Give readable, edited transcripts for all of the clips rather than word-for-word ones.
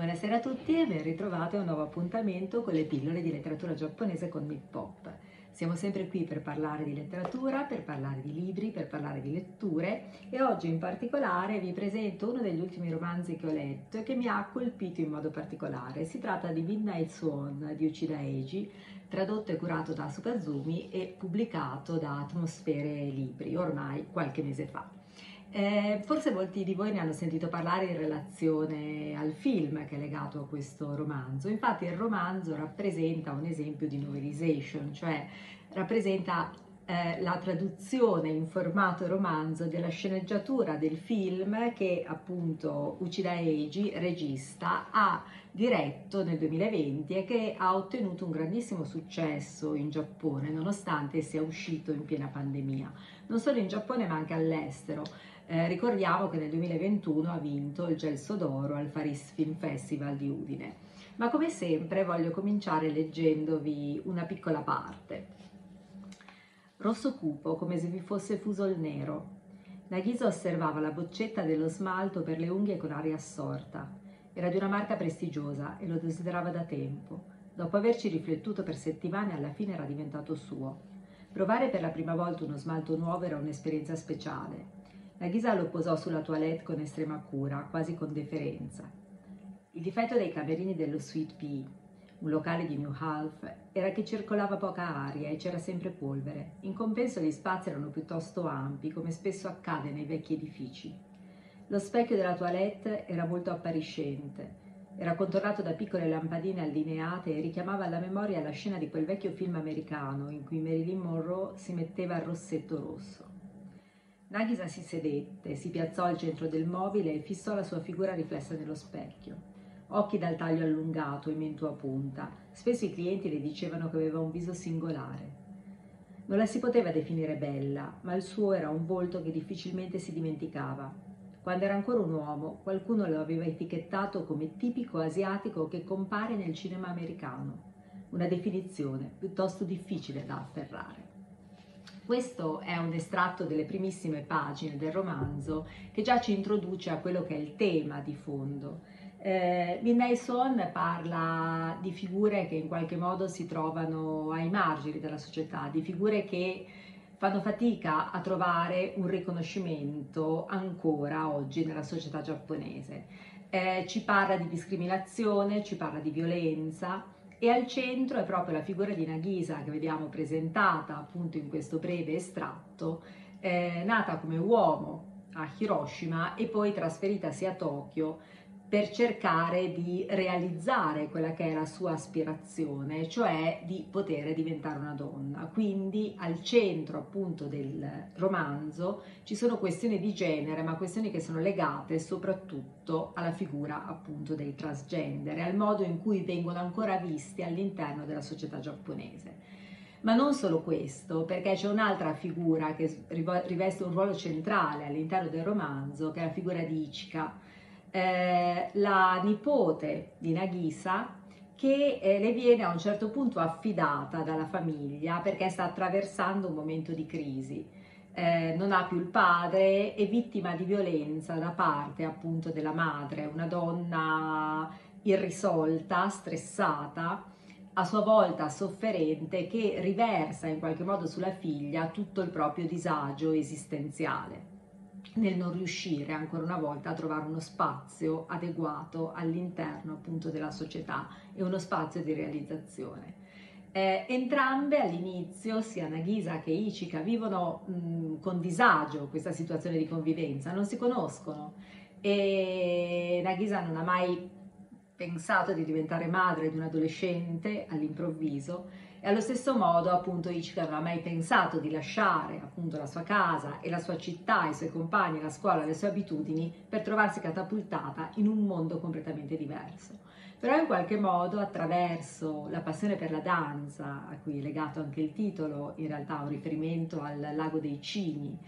Buonasera a tutti e ben ritrovati a un nuovo appuntamento con le pillole di letteratura giapponese con NipPop. Siamo sempre qui per parlare di letteratura, per parlare di libri, per parlare di letture e oggi in particolare vi presento uno degli ultimi romanzi che ho letto e che mi ha colpito in modo particolare. Si tratta di Midnight Swan di Uchida Eiji, tradotto e curato da Asuka Ozumi e pubblicato da Atmosphere Libri ormai qualche mese fa. Forse molti di voi ne hanno sentito parlare in relazione al film che è legato a questo romanzo. Infatti il romanzo rappresenta un esempio di novelization, cioè rappresenta la traduzione in formato romanzo della sceneggiatura del film che appunto Uchida Eiji, regista, ha diretto nel 2020 e che ha ottenuto un grandissimo successo in Giappone nonostante sia uscito in piena pandemia, non solo in Giappone ma anche all'estero. Ricordiamo che nel 2021 ha vinto il Gelso d'Oro al Faris Film Festival di Udine. Ma come sempre voglio cominciare leggendovi una piccola parte. Rosso cupo, come se vi fosse fuso il nero. Nagisa osservava la boccetta dello smalto per le unghie con aria assorta. Era di una marca prestigiosa e lo desiderava da tempo. Dopo averci riflettuto per settimane, alla fine era diventato suo. Provare per la prima volta uno smalto nuovo era un'esperienza speciale. Nagisa lo posò sulla toilette con estrema cura, quasi con deferenza. Il difetto dei camerini dello Sweet Pea, un locale di New Half, era che circolava poca aria e c'era sempre polvere. In compenso gli spazi erano piuttosto ampi, come spesso accade nei vecchi edifici. Lo specchio della toilette era molto appariscente. Era contornato da piccole lampadine allineate e richiamava alla memoria la scena di quel vecchio film americano in cui Marilyn Monroe si metteva il rossetto rosso. Nagisa si sedette, si piazzò al centro del mobile e fissò la sua figura riflessa nello specchio. Occhi dal taglio allungato e mento a punta. Spesso i clienti le dicevano che aveva un viso singolare. Non la si poteva definire bella, ma il suo era un volto che difficilmente si dimenticava. Quando era ancora un uomo, qualcuno lo aveva etichettato come tipico asiatico che compare nel cinema americano. Una definizione piuttosto difficile da afferrare. Questo è un estratto delle primissime pagine del romanzo che già ci introduce a quello che è il tema di fondo. Midnight Swan parla di figure che in qualche modo si trovano ai margini della società, di figure che fanno fatica a trovare un riconoscimento ancora oggi nella società giapponese. Ci parla di discriminazione, ci parla di violenza e al centro è proprio la figura di Nagisa che vediamo presentata appunto in questo breve estratto, nata come uomo a Hiroshima e poi trasferitasi a Tokyo per cercare di realizzare quella che è la sua aspirazione, cioè di poter diventare una donna. Quindi al centro appunto del romanzo ci sono questioni di genere, ma questioni che sono legate soprattutto alla figura appunto dei transgender, al modo in cui vengono ancora visti all'interno della società giapponese. Ma non solo questo, perché c'è un'altra figura che riveste un ruolo centrale all'interno del romanzo, che è la figura di Ichika, la nipote di Nagisa, che le viene a un certo punto affidata dalla famiglia perché sta attraversando un momento di crisi, non ha più il padre, è vittima di violenza da parte appunto della madre, una donna irrisolta, stressata, a sua volta sofferente, che riversa in qualche modo sulla figlia tutto il proprio disagio esistenziale nel non riuscire ancora una volta a trovare uno spazio adeguato all'interno appunto della società e uno spazio di realizzazione. Entrambe all'inizio, sia Nagisa che Ichika, vivono con disagio questa situazione di convivenza, non si conoscono e Nagisa non ha mai pensato di diventare madre di un adolescente all'improvviso. E allo stesso modo appunto Ichika non ha mai pensato di lasciare appunto la sua casa e la sua città, i suoi compagni, la scuola, le sue abitudini per trovarsi catapultata in un mondo completamente diverso. Però in qualche modo attraverso la passione per la danza, a cui è legato anche il titolo, in realtà un riferimento al lago dei cigni,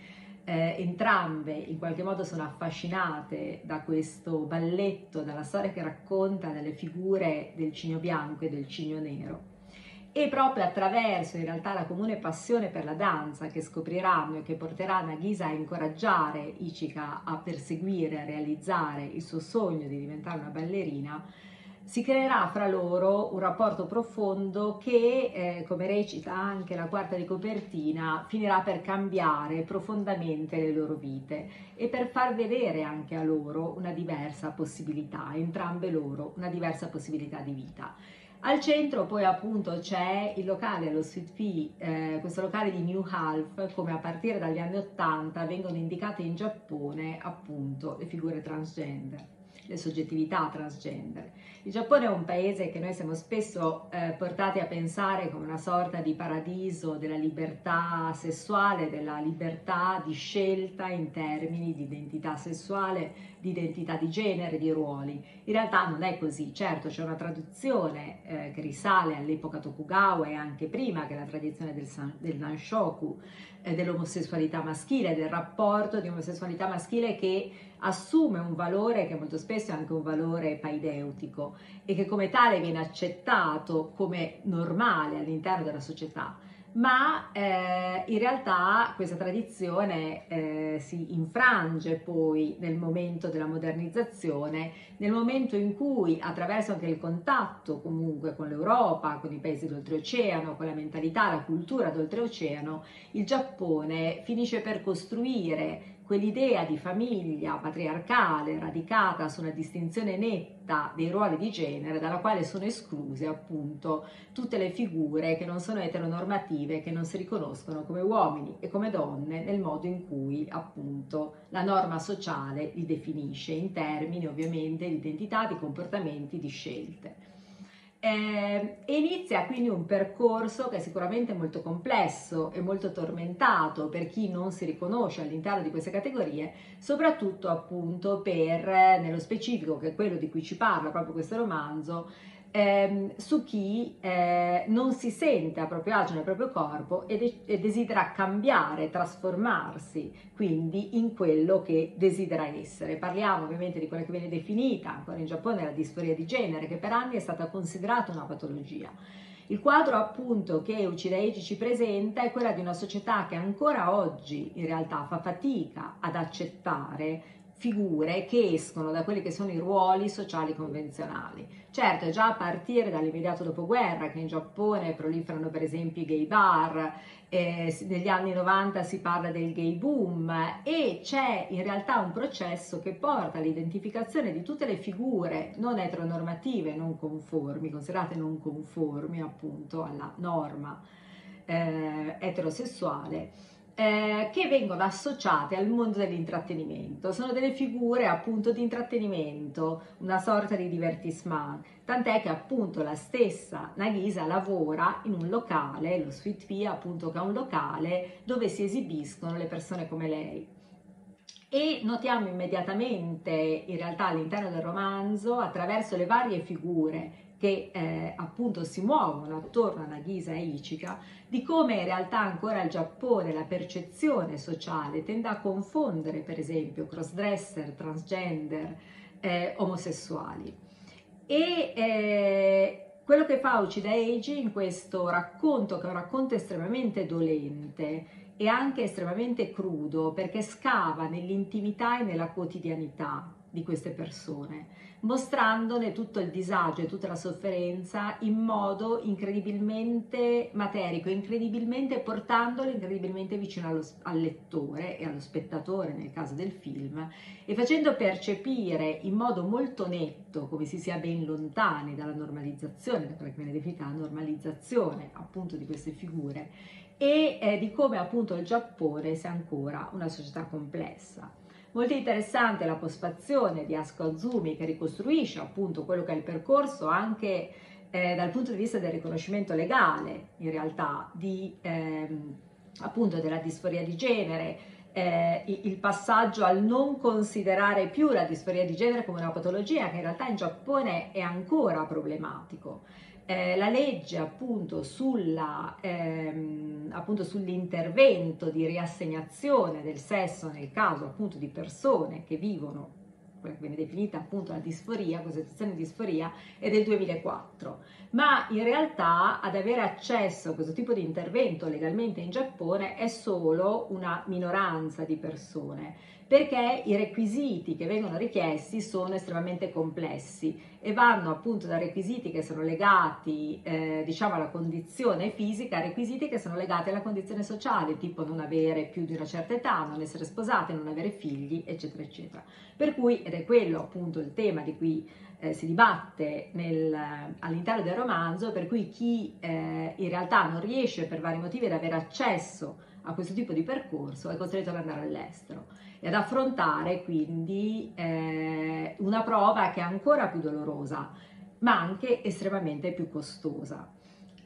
entrambe in qualche modo sono affascinate da questo balletto, dalla storia che racconta delle figure del cigno bianco e del cigno nero. e proprio attraverso in realtà la comune passione per la danza che scopriranno e che porterà Nagisa a incoraggiare Ichika a perseguire, a realizzare il suo sogno di diventare una ballerina, si creerà fra loro un rapporto profondo che, come recita anche la quarta di copertina, finirà per cambiare profondamente le loro vite e per far vedere anche a loro una diversa possibilità, entrambe loro una diversa possibilità di vita. Al centro poi appunto c'è il locale allo Sweet Pea, questo locale di New Half, come a partire dagli anni 80 vengono indicate in Giappone appunto le figure transgender, le soggettività transgender. Il Giappone è un paese che noi siamo spesso portati a pensare come una sorta di paradiso della libertà sessuale, della libertà di scelta in termini di identità sessuale, di identità di genere, di ruoli. In realtà non è così. Certo, c'è una traduzione che risale all'epoca Tokugawa e anche prima, che è la tradizione del Nanshoku, dell'omosessualità maschile, del rapporto di omosessualità maschile che assume un valore che molto spesso è anche un valore paideutico e che come tale viene accettato come normale all'interno della società, ma in realtà questa tradizione si infrange poi nel momento della modernizzazione, nel momento in cui attraverso anche il contatto comunque con l'Europa, con i paesi d'oltreoceano, con la mentalità, la cultura d'oltreoceano, il Giappone finisce per costruire quell'idea di famiglia patriarcale radicata su una distinzione netta dei ruoli di genere, dalla quale sono escluse appunto tutte le figure che non sono eteronormative, che non si riconoscono come uomini e come donne nel modo in cui appunto la norma sociale li definisce in termini ovviamente di identità, di comportamenti, di scelte. E inizia quindi un percorso che è sicuramente molto complesso e molto tormentato per chi non si riconosce all'interno di queste categorie, soprattutto appunto per, nello specifico che è quello di cui ci parla proprio questo romanzo, su chi non si sente a proprio agio nel proprio corpo e desidera cambiare, trasformarsi quindi in quello che desidera essere. Parliamo ovviamente di quella che viene definita ancora in Giappone la disforia di genere, che per anni è stata considerata una patologia. Il quadro appunto che Uchida Eiji ci presenta è quella di una società che ancora oggi in realtà fa fatica ad accettare figure che escono da quelli che sono i ruoli sociali convenzionali. Certo, già a partire dall'immediato dopoguerra, che in Giappone proliferano per esempio i gay bar, negli anni 90 si parla del gay boom e c'è in realtà un processo che porta all'identificazione di tutte le figure non eteronormative, non conformi, considerate non conformi appunto alla norma eterosessuale, che vengono associate al mondo dell'intrattenimento. Sono delle figure appunto di intrattenimento, una sorta di divertissement, tant'è che appunto la stessa Nagisa lavora in un locale, lo Sweet Pea appunto, che è un locale dove si esibiscono le persone come lei. E notiamo immediatamente in realtà all'interno del romanzo, attraverso le varie figure che appunto si muovono attorno a Nagisa e Ichika, di come in realtà ancora il Giappone, la percezione sociale tende a confondere per esempio crossdresser, transgender, omosessuali. E quello che fa Uchida Eiji in questo racconto, che è un racconto estremamente dolente e anche estremamente crudo, perché scava nell'intimità e nella quotidianità di queste persone, mostrandone tutto il disagio e tutta la sofferenza in modo incredibilmente materico, incredibilmente portandolo incredibilmente vicino al lettore e allo spettatore nel caso del film, e facendo percepire in modo molto netto come si sia ben lontani dalla normalizzazione, da quella che viene definita la normalizzazione appunto di queste figure, e di come appunto il Giappone sia ancora una società complessa. Molto interessante la postfazione di Asuka Ozumi, che ricostruisce appunto quello che è il percorso anche dal punto di vista del riconoscimento legale, in realtà, di, appunto della disforia di genere, il passaggio al non considerare più la disforia di genere come una patologia, che in realtà in Giappone è ancora problematico. La legge appunto sull'intervento di riassegnazione del sesso nel caso appunto di persone che vivono quella che viene definita appunto la disforia, la situazione di disforia, è del 2004, ma in realtà ad avere accesso a questo tipo di intervento legalmente in Giappone è solo una minoranza di persone, perché i requisiti che vengono richiesti sono estremamente complessi e vanno appunto da requisiti che sono legati diciamo alla condizione fisica, a requisiti che sono legati alla condizione sociale, tipo non avere più di una certa età, non essere sposate, non avere figli, eccetera eccetera. Per cui, ed è quello appunto il tema di cui si dibatte all'interno del romanzo, per cui chi in realtà non riesce per vari motivi ad avere accesso a questo tipo di percorso è costretto ad andare all'estero e ad affrontare quindi una prova che è ancora più dolorosa ma anche estremamente più costosa.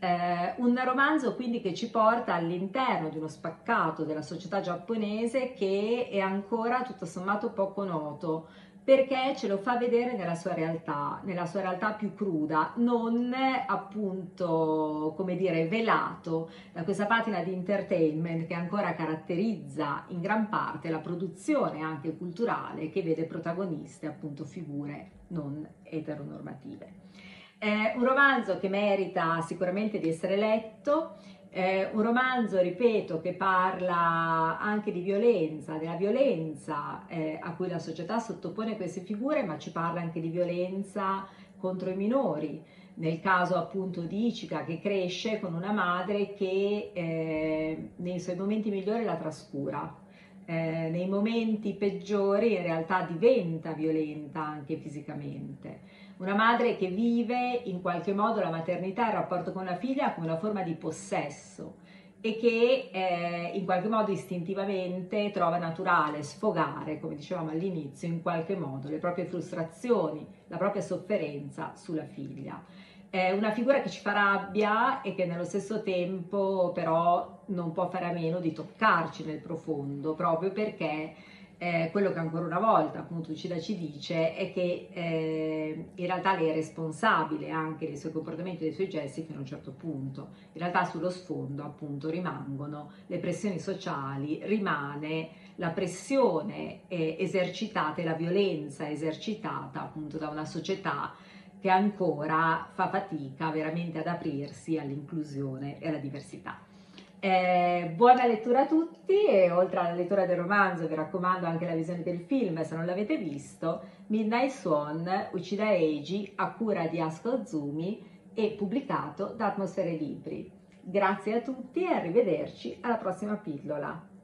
Un romanzo quindi che ci porta all'interno di uno spaccato della società giapponese che è ancora tutto sommato poco noto, perché ce lo fa vedere nella sua realtà più cruda, non appunto, come dire, velato da questa patina di entertainment che ancora caratterizza in gran parte la produzione anche culturale, che vede protagoniste appunto figure non eteronormative. È un romanzo che merita sicuramente di essere letto. Un romanzo, ripeto, che parla anche di violenza, della violenza a cui la società sottopone queste figure, ma ci parla anche di violenza contro i minori, nel caso appunto di Ichika, che cresce con una madre che nei suoi momenti migliori la trascura, nei momenti peggiori in realtà diventa violenta anche fisicamente. Una madre che vive in qualche modo la maternità e il rapporto con la figlia come una forma di possesso e che in qualche modo istintivamente trova naturale sfogare, come dicevamo all'inizio, in qualche modo le proprie frustrazioni, la propria sofferenza sulla figlia. È una figura che ci fa rabbia e che nello stesso tempo però non può fare a meno di toccarci nel profondo, proprio perché quello che ancora una volta appunto Uchida ci dice è che in realtà lei è responsabile anche dei suoi comportamenti e dei suoi gesti fino a un certo punto. In realtà sullo sfondo appunto rimangono le pressioni sociali, rimane la pressione esercitata e la violenza esercitata appunto da una società che ancora fa fatica veramente ad aprirsi all'inclusione e alla diversità. Buona lettura a tutti, e oltre alla lettura del romanzo vi raccomando anche la visione del film se non l'avete visto, Midnight Swan, Uchida Eiji, a cura di Asuka Ozumi e pubblicato da Atmosphere Libri. Grazie a tutti e arrivederci alla prossima pillola.